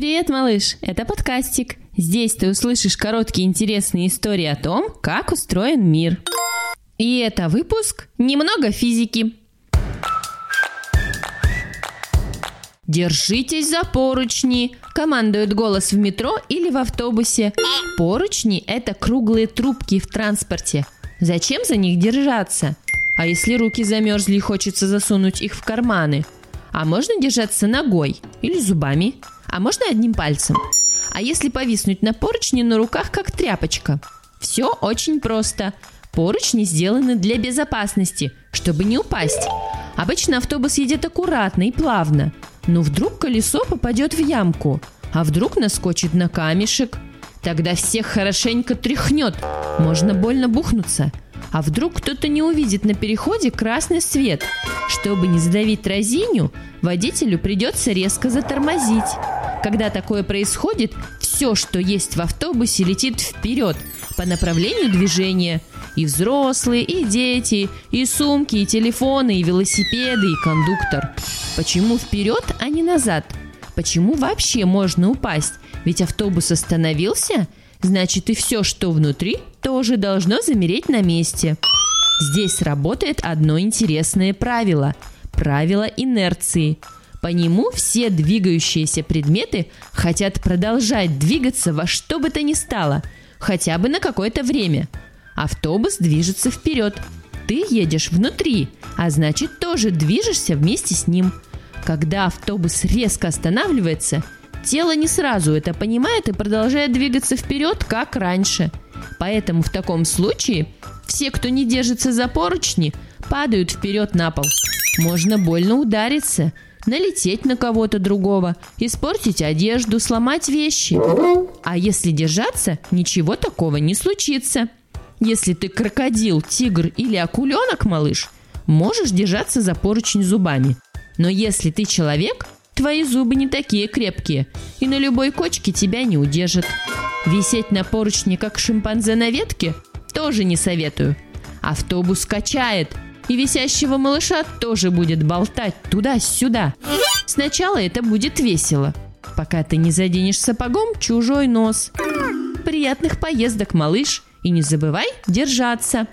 Привет, малыш! Это подкастик. Здесь ты услышишь короткие интересные истории о том, как устроен мир. И это выпуск «Немного физики». Держитесь за поручни, командует голос в метро или в автобусе. Поручни – это круглые трубки в транспорте. Зачем за них держаться? А если руки замерзли и хочется засунуть их в карманы? А можно держаться ногой или зубами? А можно одним пальцем? А если повиснуть на поручне на руках, как тряпочка? Все очень просто. Поручни сделаны для безопасности, чтобы не упасть. Обычно автобус едет аккуратно и плавно. Но вдруг колесо попадет в ямку, а вдруг наскочит на камешек. Тогда всех хорошенько тряхнет, можно больно бухнуться. А вдруг кто-то не увидит на переходе красный свет. Чтобы не сдавить разиню, водителю придется резко затормозить. Когда такое происходит, все, что есть в автобусе, летит вперед по направлению движения. И взрослые, и дети, и сумки, и телефоны, и велосипеды, и кондуктор. Почему вперед, а не назад? Почему вообще можно упасть? Ведь автобус остановился, значит и все, что внутри, тоже должно замереть на месте. Здесь работает одно интересное правило – правило инерции. По нему все двигающиеся предметы хотят продолжать двигаться во что бы то ни стало, хотя бы на какое-то время. Автобус движется вперед. Ты едешь внутри, а значит тоже движешься вместе с ним. Когда автобус резко останавливается, тело не сразу это понимает и продолжает двигаться вперед, как раньше. Поэтому в таком случае все, кто не держится за поручни, падают вперед на пол. Можно больно удариться, налететь на кого-то другого, испортить одежду, сломать вещи. А если держаться, ничего такого не случится. Если ты крокодил, тигр или акуленок, малыш, можешь держаться за поручень зубами. Но если ты человек, твои зубы не такие крепкие, и на любой кочке тебя не удержат. Висеть на поручне, как шимпанзе на ветке, тоже не советую. Автобус качает, и висящего малыша тоже будет болтать туда-сюда. Сначала это будет весело, пока ты не заденешь сапогом чужой нос. Приятных поездок, малыш! И не забывай держаться.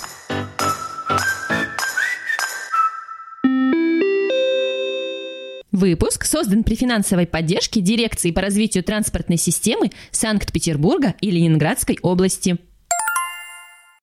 Выпуск создан при финансовой поддержке Дирекции по развитию транспортной системы Санкт-Петербурга и Ленинградской области.